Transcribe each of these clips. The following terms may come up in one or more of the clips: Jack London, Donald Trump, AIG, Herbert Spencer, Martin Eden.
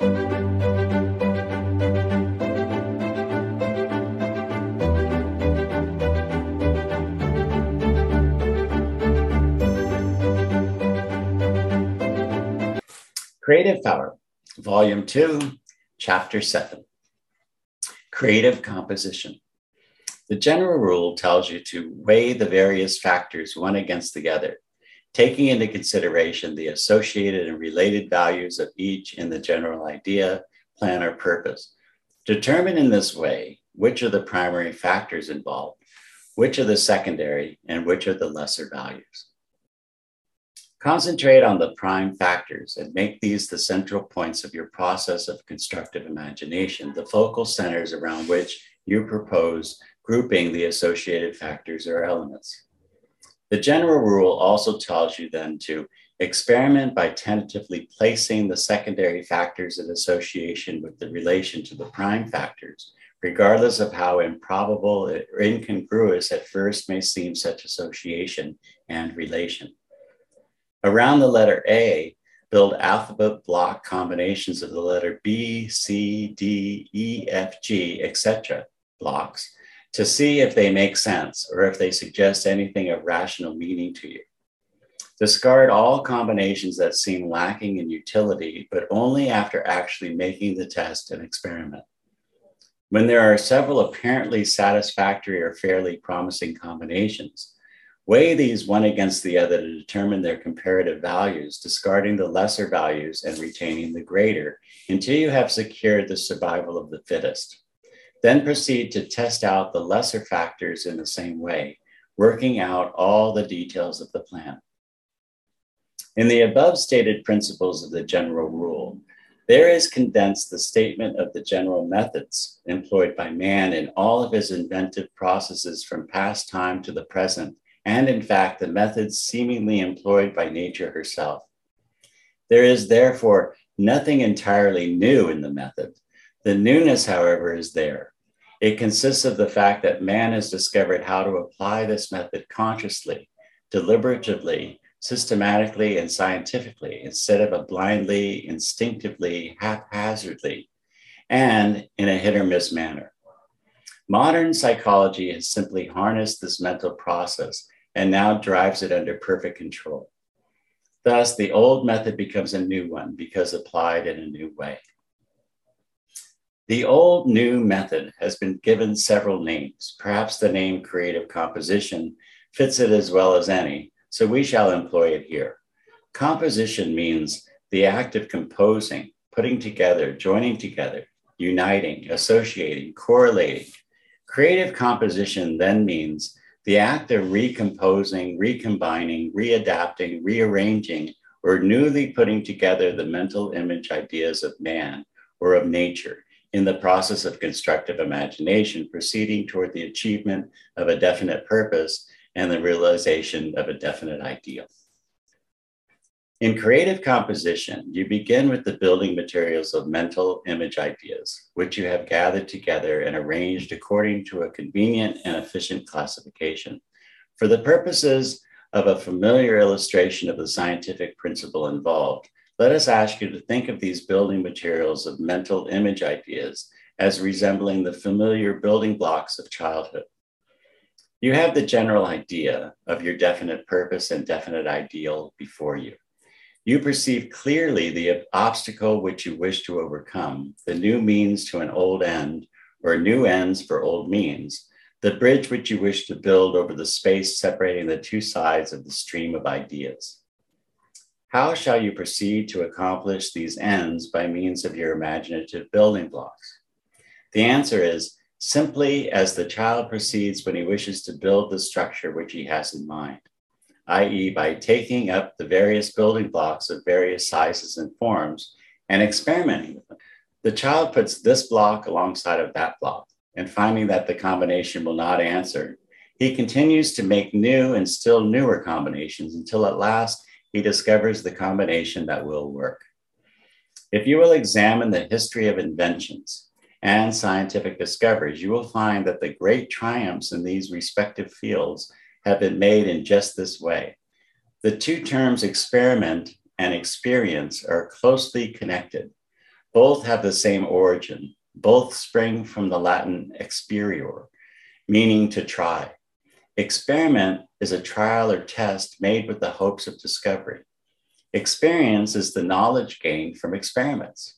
Creative Power, Volume 2, Chapter 7. Creative Composition. The general rule tells you to weigh the various factors one against the other, taking into consideration the associated and related values of each in the general idea, plan, or purpose. Determine in this way which are the primary factors involved, which are the secondary, and which are the lesser values. Concentrate on the prime factors and make these the central points of your process of constructive imagination, the focal centers around which you propose grouping the associated factors or elements. The general rule also tells you then to experiment by tentatively placing the secondary factors in association with the relation to the prime factors, regardless of how improbable or incongruous at first may seem such association and relation. Around the letter A, build alphabet block combinations of the letter B, C, D, E, F, G, etc. blocks to see if they make sense or if they suggest anything of rational meaning to you. Discard all combinations that seem lacking in utility, but only after actually making the test and experiment. When there are several apparently satisfactory or fairly promising combinations, weigh these one against the other to determine their comparative values, discarding the lesser values and retaining the greater until you have secured the survival of the fittest. Then proceed to test out the lesser factors in the same way, working out all the details of the plan. In the above stated principles of the general rule, there is condensed the statement of the general methods employed by man in all of his inventive processes from past time to the present, and in fact, the methods seemingly employed by nature herself. There is therefore nothing entirely new in the method. The newness, however, is there. It consists of the fact that man has discovered how to apply this method consciously, deliberatively, systematically, and scientifically, instead of a blindly, instinctively, haphazardly, and in a hit or miss manner. Modern psychology has simply harnessed this mental process and now drives it under perfect control. Thus, the old method becomes a new one because applied in a new way. The old new method has been given several names. Perhaps the name creative composition fits it as well as any, so we shall employ it here. Composition means the act of composing, putting together, joining together, uniting, associating, correlating. Creative composition then means the act of recomposing, recombining, readapting, rearranging, or newly putting together the mental image ideas of man or of nature in the process of constructive imagination, proceeding toward the achievement of a definite purpose and the realization of a definite ideal. In creative composition, you begin with the building materials of mental image ideas, which you have gathered together and arranged according to a convenient and efficient classification. For the purposes of a familiar illustration of the scientific principle involved, let us ask you to think of these building materials of mental image ideas as resembling the familiar building blocks of childhood. You have the general idea of your definite purpose and definite ideal before you. You perceive clearly the obstacle which you wish to overcome, the new means to an old end, or new ends for old means, the bridge which you wish to build over the space separating the two sides of the stream of ideas. How shall you proceed to accomplish these ends by means of your imaginative building blocks? The answer is simply as the child proceeds when he wishes to build the structure which he has in mind, i.e. by taking up the various building blocks of various sizes and forms and experimenting with them. The child puts this block alongside of that block, and finding that the combination will not answer, he continues to make new and still newer combinations until at last he discovers the combination that will work. If you will examine the history of inventions and scientific discoveries, you will find that the great triumphs in these respective fields have been made in just this way. The two terms experiment and experience are closely connected. both have the same origin. Both spring from the Latin experior, meaning to try. Experiment is a trial or test made with the hopes of discovery. Experience is the knowledge gained from experiments.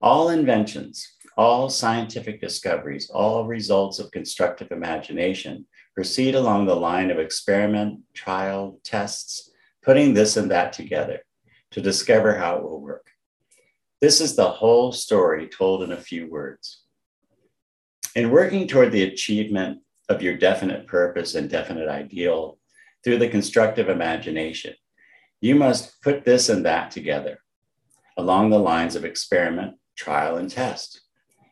All inventions, all scientific discoveries, all results of constructive imagination proceed along the line of experiment, trial, tests, putting this and that together to discover how it will work. This is the whole story told in a few words. In working toward the achievement of your definite purpose and definite ideal through the constructive imagination, you must put this and that together along the lines of experiment, trial, and test.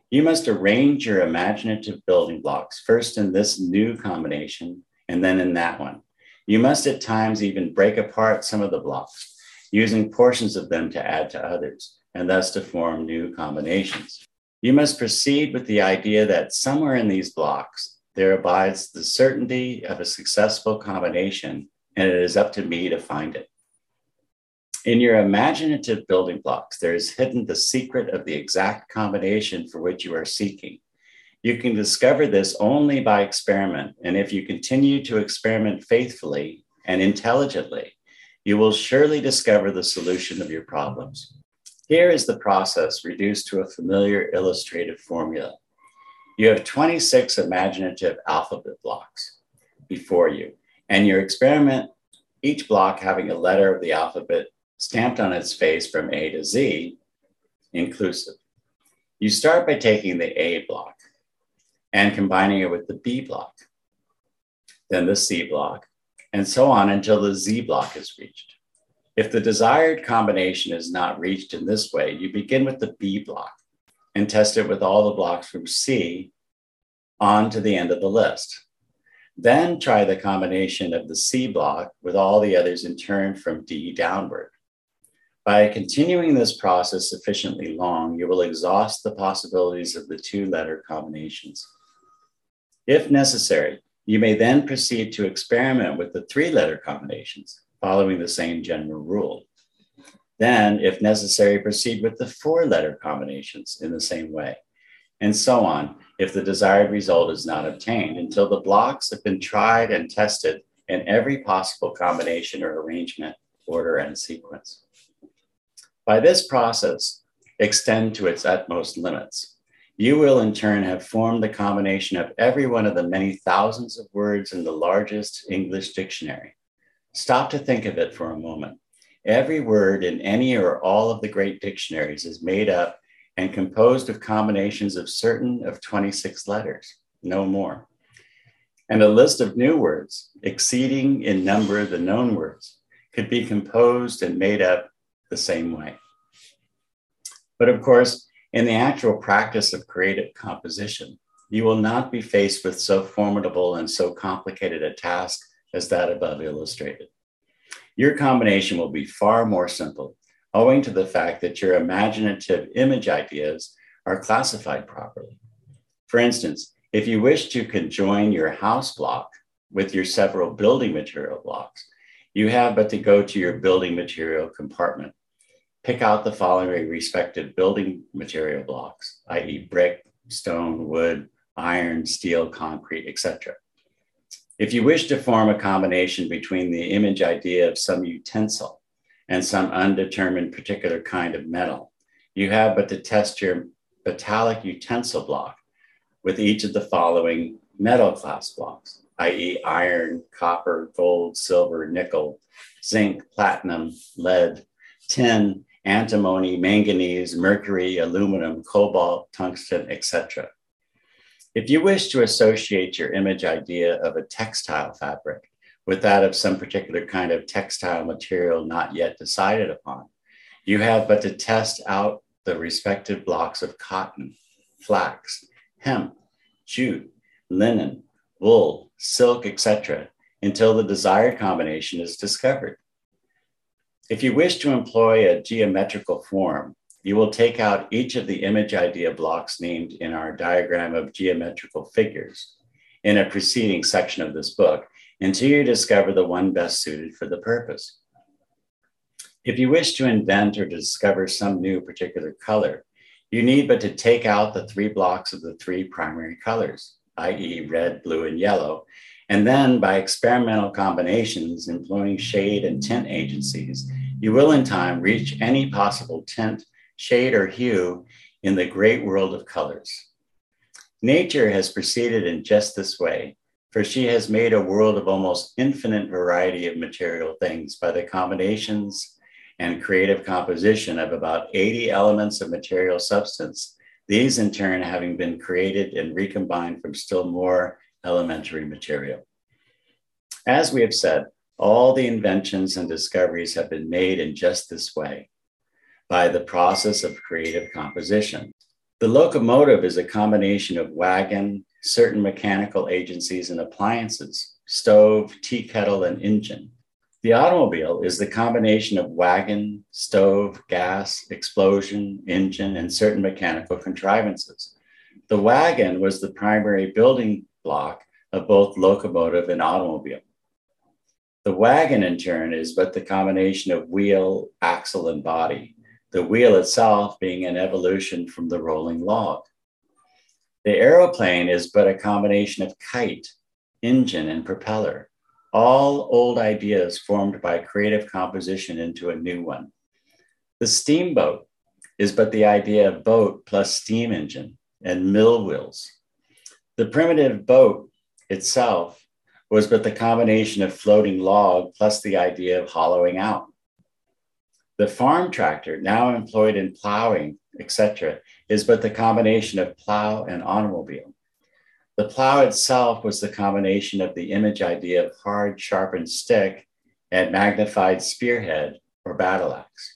You must arrange your imaginative building blocks first in this new combination and then in that one. You must at times even break apart some of the blocks, using portions of them to add to others, and thus to form new combinations. You must proceed with the idea that somewhere in these blocks, there abides the certainty of a successful combination, and it is up to me to find it. In your imaginative building blocks, there is hidden the secret of the exact combination for which you are seeking. You can discover this only by experiment, and if you continue to experiment faithfully and intelligently, you will surely discover the solution of your problems. Here is the process reduced to a familiar illustrative formula. You have 26 imaginative alphabet blocks before you, and your experiment, each block having a letter of the alphabet stamped on its face from A to Z, inclusive. You start by taking the A block and combining it with the B block, then the C block, and so on until the Z block is reached. If the desired combination is not reached in this way, you begin with the B block and test it with all the blocks from C on to the end of the list. Then try the combination of the C block with all the others in turn from D downward. By continuing this process sufficiently long, you will exhaust the possibilities of the two-letter combinations. If necessary, you may then proceed to experiment with the three-letter combinations, following the same general rule. Then, if necessary, proceed with the four-letter combinations in the same way, and so on, if the desired result is not obtained, until the blocks have been tried and tested in every possible combination or arrangement, order, and sequence. By this process, extend to its utmost limits. You will in turn have formed the combination of every one of the many thousands of words in the largest English dictionary. Stop to think of it for a moment. Every word in any or all of the great dictionaries is made up and composed of combinations of certain of 26 letters, no more. And a list of new words, exceeding in number the known words, could be composed and made up the same way. But of course, in the actual practice of creative composition, you will not be faced with so formidable and so complicated a task as that above illustrated. Your combination will be far more simple, owing to the fact that your imaginative image ideas are classified properly. For instance, if you wish to conjoin your house block with your several building material blocks, you have but to go to your building material compartment, pick out the following respective building material blocks, i.e. brick, stone, wood, iron, steel, concrete, etc. If you wish to form a combination between the image idea of some utensil and some undetermined particular kind of metal, you have but to test your metallic utensil block with each of the following metal class blocks, i.e. iron, copper, gold, silver, nickel, zinc, platinum, lead, tin, antimony, manganese, mercury, aluminum, cobalt, tungsten, etc. If you wish to associate your image idea of a textile fabric with that of some particular kind of textile material not yet decided upon, you have but to test out the respective blocks of cotton, flax, hemp, jute, linen, wool, silk, etc., until the desired combination is discovered. If you wish to employ a geometrical form, you will take out each of the image idea blocks named in our diagram of geometrical figures in a preceding section of this book until you discover the one best suited for the purpose. If you wish to invent or discover some new particular color, You need but to take out the three blocks of the three primary colors, i.e. red, blue, and yellow, and then by experimental combinations employing shade and tint agencies, you will in time reach any possible tint, shade, or hue in the great world of colors. Nature has proceeded in just this way, for she has made a world of almost infinite variety of material things by the combinations and creative composition of about 80 elements of material substance, these in turn having been created and recombined from still more elementary material. As we have said, all the inventions and discoveries have been made in just this way, by the process of creative composition. The locomotive is a combination of wagon, certain mechanical agencies and appliances, stove, tea kettle, and engine. The automobile is the combination of wagon, stove, gas, explosion, engine, and certain mechanical contrivances. The wagon was the primary building block of both locomotive and automobile. The wagon, in turn, is but the combination of wheel, axle, and body, the wheel itself being an evolution from the rolling log. The aeroplane is but a combination of kite, engine, and propeller. All old ideas formed by creative composition into a new one. The steamboat is but the idea of boat plus steam engine and mill wheels. The primitive boat itself was but the combination of floating log plus the idea of hollowing out. The farm tractor, now employed in plowing, etc., is but the combination of plow and automobile. The plow itself was the combination of the image idea of hard, sharpened stick and magnified spearhead or battle axe.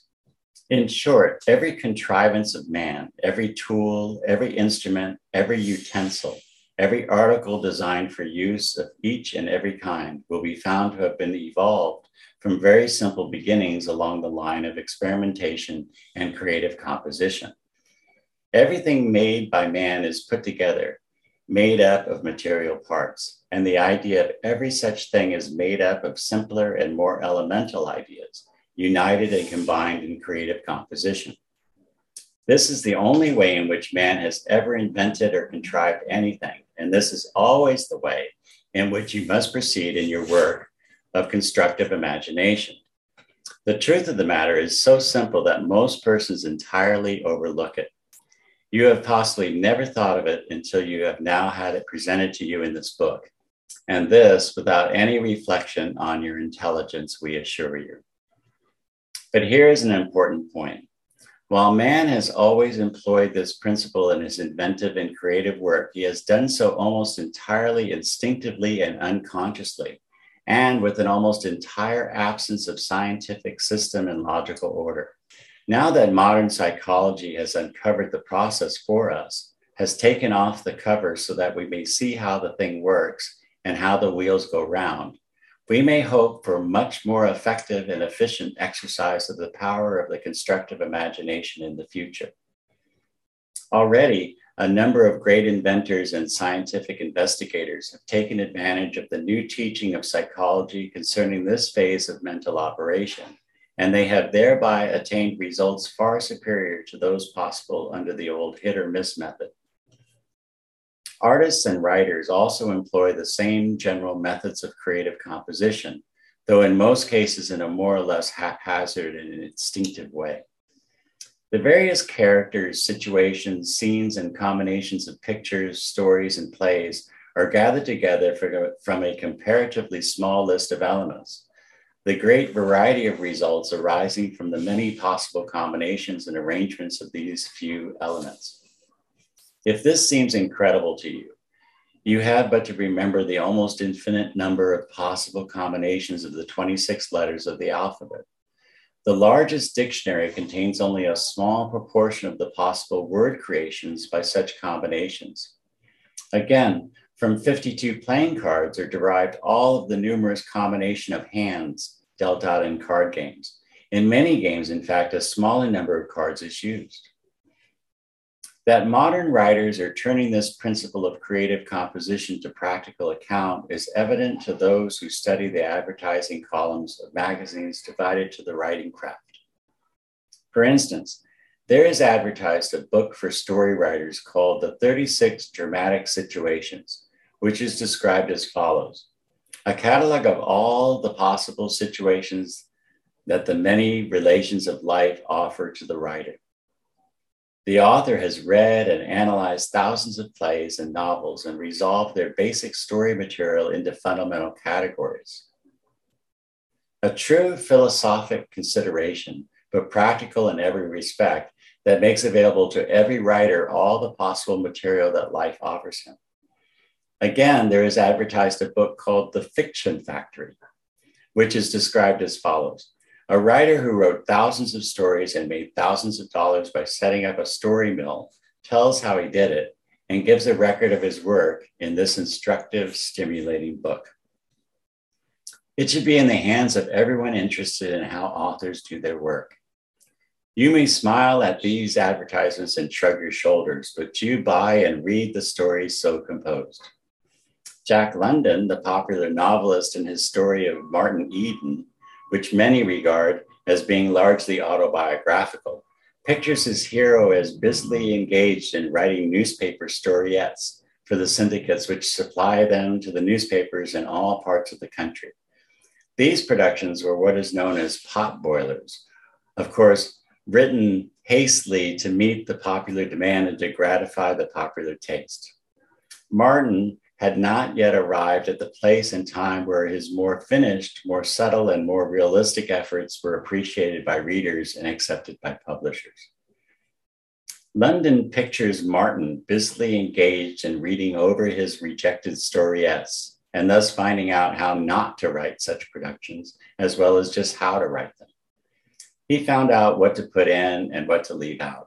In short, every contrivance of man, every tool, every instrument, every utensil, every article designed for use of each and every kind will be found to have been evolved from very simple beginnings along the line of experimentation and creative composition. Everything made by man is put together, made up of material parts, and the idea of every such thing is made up of simpler and more elemental ideas, united and combined in creative composition. This is the only way in which man has ever invented or contrived anything, and this is always the way in which you must proceed in your work of constructive imagination. The truth of the matter is so simple that most persons entirely overlook it. You have possibly never thought of it until you have now had it presented to you in this book, and this without any reflection on your intelligence, we assure you. But here is an important point. While man has always employed this principle in his inventive and creative work, he has done so almost entirely instinctively and unconsciously, and with an almost entire absence of scientific system and logical order. Now that modern psychology has uncovered the process for us, has taken off the cover so that we may see how the thing works and how the wheels go round, we may hope for much more effective and efficient exercise of the power of the constructive imagination in the future. Already, a number of great inventors and scientific investigators have taken advantage of the new teaching of psychology concerning this phase of mental operation, and they have thereby attained results far superior to those possible under the old hit or miss method. Artists and writers also employ the same general methods of creative composition, though in most cases in a more or less haphazard and instinctive way. The various characters, situations, scenes, and combinations of pictures, stories, and plays are gathered together from a comparatively small list of elements. The great variety of results arising from the many possible combinations and arrangements of these few elements. If this seems incredible to you, you have but to remember the almost infinite number of possible combinations of the 26 letters of the alphabet. The largest dictionary contains only a small proportion of the possible word creations by such combinations. Again, from 52 playing cards are derived all of the numerous combination of hands dealt out in card games. In many games, in fact, a smaller number of cards is used. That modern writers are turning this principle of creative composition to practical account is evident to those who study the advertising columns of magazines devoted to the writing craft. For instance, There is advertised a book for story writers called The 36 Dramatic Situations, which is described as follows: a catalog of all the possible situations that the many relations of life offer to the writer. The author has read and analyzed thousands of plays and novels and resolved their basic story material into fundamental categories. A true philosophic consideration, but practical in every respect, that makes available to every writer all the possible material that life offers him. Again, there is advertised a book called The Fiction Factory, which is described as follows: a writer who wrote thousands of stories and made thousands of dollars by setting up a story mill tells how he did it and gives a record of his work in this instructive, stimulating book. It should be in the hands of everyone interested in how authors do their work. You may smile at these advertisements and shrug your shoulders, but you buy and read the stories so composed. Jack London, the popular novelist, in his story of Martin Eden, which many regard as being largely autobiographical, pictures his hero as busily engaged in writing newspaper storiettes for the syndicates which supply them to the newspapers in all parts of the country. These productions were what is known as potboilers, of course, written hastily to meet the popular demand and to gratify the popular taste. Martin had not yet arrived at the place and time where his more finished, more subtle, and more realistic efforts were appreciated by readers and accepted by publishers. London pictures Martin busily engaged in reading over his rejected storiettes and thus finding out how not to write such productions, as well as just how to write them. He found out what to put in and what to leave out.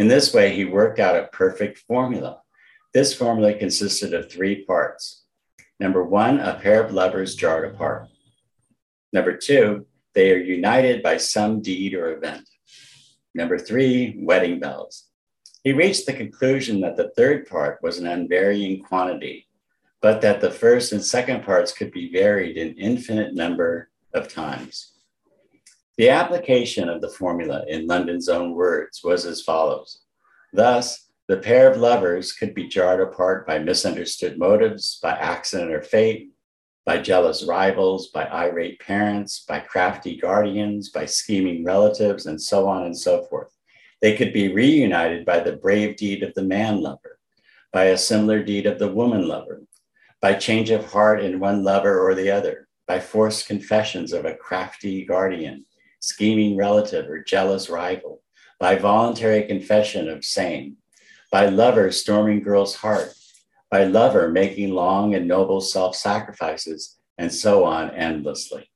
In this way, he worked out a perfect formula. This formula consisted of three parts. Number one, a pair of lovers jarred apart. Number two, they are united by some deed or event. Number three, wedding bells. He reached the conclusion that the third part was an unvarying quantity, but that the first and second parts could be varied an infinite number of times. The application of the formula, in London's own words, was as follows. Thus, the pair of lovers could be jarred apart by misunderstood motives, by accident or fate, by jealous rivals, by irate parents, by crafty guardians, by scheming relatives, and so on and so forth. They could be reunited by the brave deed of the man lover, by a similar deed of the woman lover, by change of heart in one lover or the other, by forced confessions of a crafty guardian, scheming relative, or jealous rival, by voluntary confession of same, by lover storming girl's heart, by lover making long and noble self-sacrifices, and so on endlessly.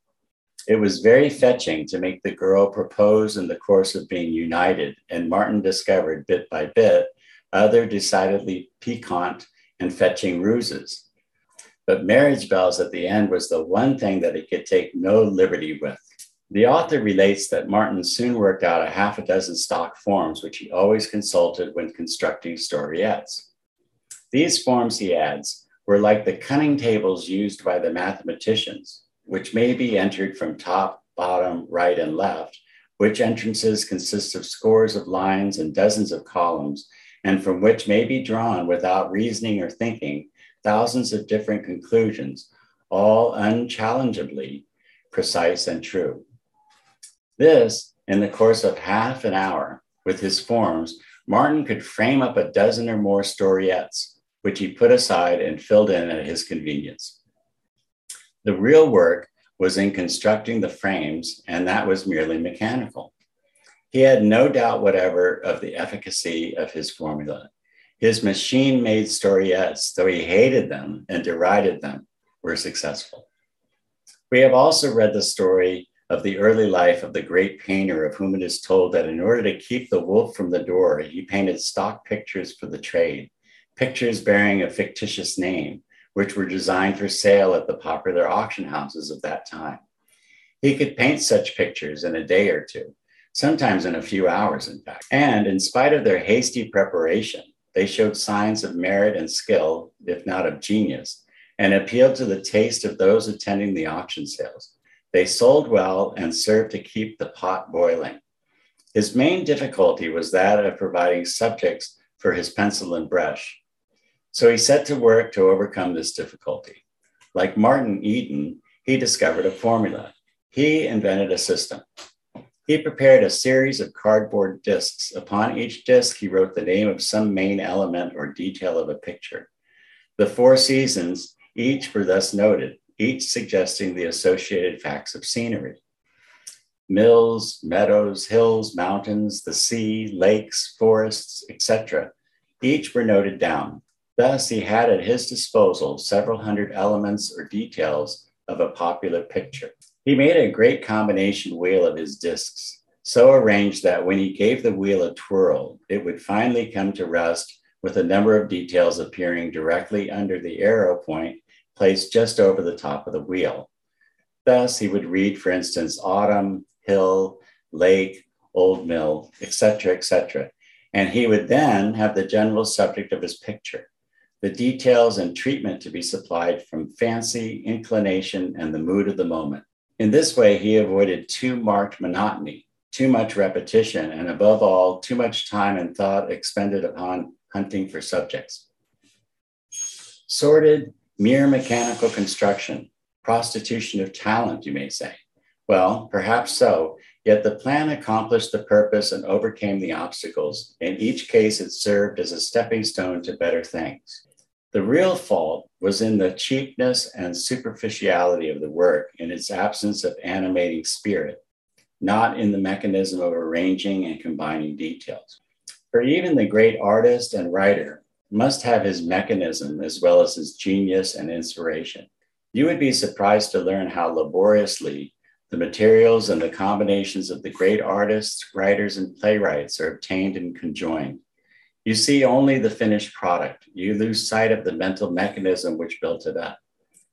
It was very fetching to make the girl propose in the course of being united, and Martin discovered bit by bit other decidedly piquant and fetching ruses. But marriage bells at the end was the one thing that he could take no liberty with. The author relates that Martin soon worked out a half a dozen stock forms, which he always consulted when constructing storiettes. These forms, he adds, were like the cunning tables used by the mathematicians, which may be entered from top, bottom, right, and left, which entrances consist of scores of lines and dozens of columns, and from which may be drawn, without reasoning or thinking, thousands of different conclusions, all unchallengeably precise and true. This, in the course of half an hour, with his forms, Martin could frame up a dozen or more storiettes, which he put aside and filled in at his convenience. The real work was in constructing the frames, and that was merely mechanical. He had no doubt whatever of the efficacy of his formula. His machine-made storiettes, though he hated them and derided them, were successful. We have also read the story of the early life of the great painter, of whom it is told that in order to keep the wolf from the door, he painted stock pictures for the trade, pictures bearing a fictitious name, which were designed for sale at the popular auction houses of that time. He could paint such pictures in a day or two, sometimes in a few hours, in fact. And in spite of their hasty preparation, they showed signs of merit and skill, if not of genius, and appealed to the taste of those attending the auction sales. They sold well and served to keep the pot boiling. His main difficulty was that of providing subjects for his pencil and brush. So he set to work to overcome this difficulty. Like Martin Eden, he discovered a formula. He invented a system. He prepared a series of cardboard discs. Upon each disc, he wrote the name of some main element or detail of a picture. The four seasons, each were thus noted, each suggesting the associated facts of scenery. Mills, meadows, hills, mountains, the sea, lakes, forests, etc. Each were noted down. Thus, he had at his disposal several hundred elements or details of a popular picture. He made a great combination wheel of his discs, so arranged that when he gave the wheel a twirl, it would finally come to rest with a number of details appearing directly under the arrow point placed just over the top of the wheel. Thus, he would read, for instance, autumn, hill, lake, old mill, etc., etc., and he would then have the general subject of his picture, the details and treatment to be supplied from fancy, inclination, and the mood of the moment. In this way, he avoided too marked monotony, too much repetition, and above all, too much time and thought expended upon hunting for subjects. Sordid, mere mechanical construction, prostitution of talent, you may say. Well, perhaps so, yet the plan accomplished the purpose and overcame the obstacles. In each case, it served as a stepping stone to better things. The real fault was in the cheapness and superficiality of the work, in its absence of animating spirit, not in the mechanism of arranging and combining details. For even the great artist and writer must have his mechanism as well as his genius and inspiration. You would be surprised to learn how laboriously the materials and the combinations of the great artists, writers, and playwrights are obtained and conjoined. You see only the finished product. You lose sight of the mental mechanism which built it up.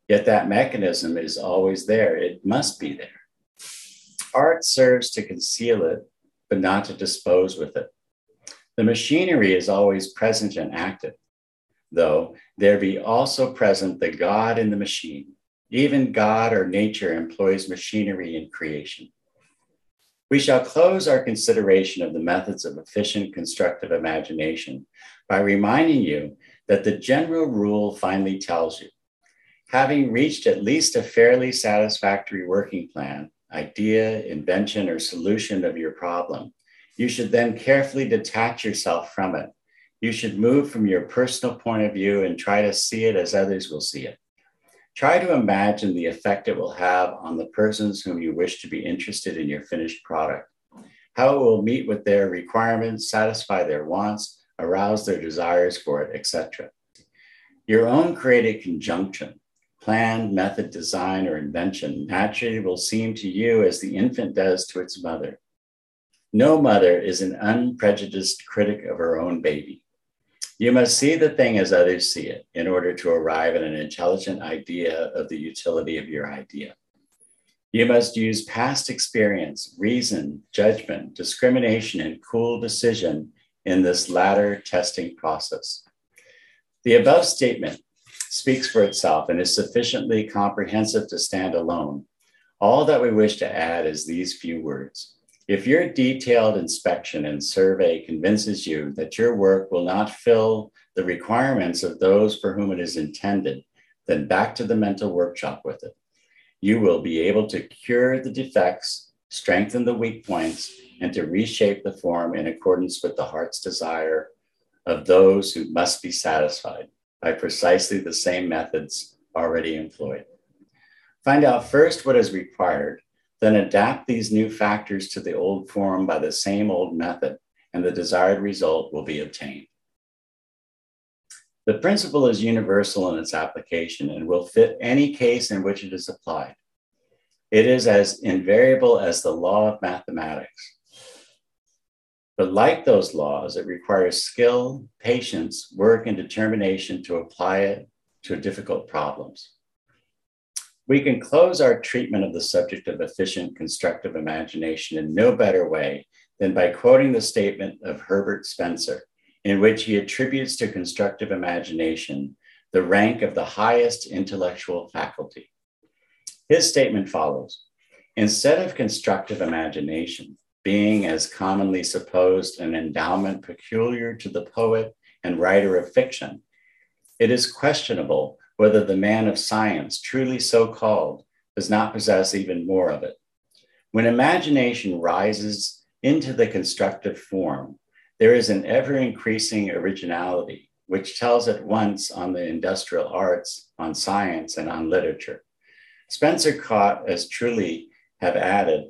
Yet that mechanism is always there. It must be there. Art serves to conceal it, but not to dispose with it. The machinery is always present and active, though there be also present the God in the machine. Even God or nature employs machinery in creation. We shall close our consideration of the methods of efficient constructive imagination by reminding you that the general rule finally tells you, having reached at least a fairly satisfactory working plan, idea, invention, or solution of your problem, you should then carefully detach yourself from it. You should move from your personal point of view and try to see it as others will see it. Try to imagine the effect it will have on the persons whom you wish to be interested in your finished product, how it will meet with their requirements, satisfy their wants, arouse their desires for it, etc. Your own created conjunction, plan, method, design, or invention naturally will seem to you as the infant does to its mother. No mother is an unprejudiced critic of her own baby. You must see the thing as others see it in order to arrive at an intelligent idea of the utility of your idea. You must use past experience, reason, judgment, discrimination, and cool decision in this latter testing process. The above statement speaks for itself and is sufficiently comprehensive to stand alone. All that we wish to add is these few words. If your detailed inspection and survey convinces you that your work will not fill the requirements of those for whom it is intended, then back to the mental workshop with it. You will be able to cure the defects, strengthen the weak points, and to reshape the form in accordance with the heart's desire of those who must be satisfied by precisely the same methods already employed. Find out first what is required, then adapt these new factors to the old form by the same old method, and the desired result will be obtained. The principle is universal in its application and will fit any case in which it is applied. It is as invariable as the law of mathematics. But like those laws, it requires skill, patience, work, and determination to apply it to difficult problems. We can close our treatment of the subject of efficient constructive imagination in no better way than by quoting the statement of Herbert Spencer, in which he attributes to constructive imagination the rank of the highest intellectual faculty. His statement follows: instead of constructive imagination, being, as commonly supposed, an endowment peculiar to the poet and writer of fiction, it is questionable whether the man of science, truly so called, does not possess even more of it. When imagination rises into the constructive form, there is an ever-increasing originality, which tells at once on the industrial arts, on science, and on literature. Spencer caught, as truly have added,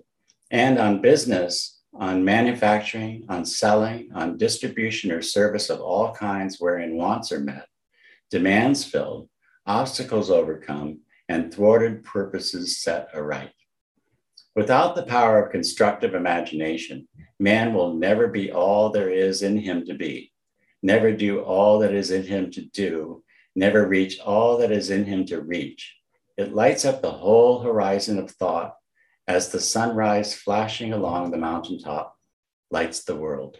and on business, on manufacturing, on selling, on distribution or service of all kinds wherein wants are met, demands filled, obstacles overcome, and thwarted purposes set aright. Without the power of constructive imagination, man will never be all there is in him to be, never do all that is in him to do, never reach all that is in him to reach. It lights up the whole horizon of thought as the sunrise flashing along the mountaintop lights the world.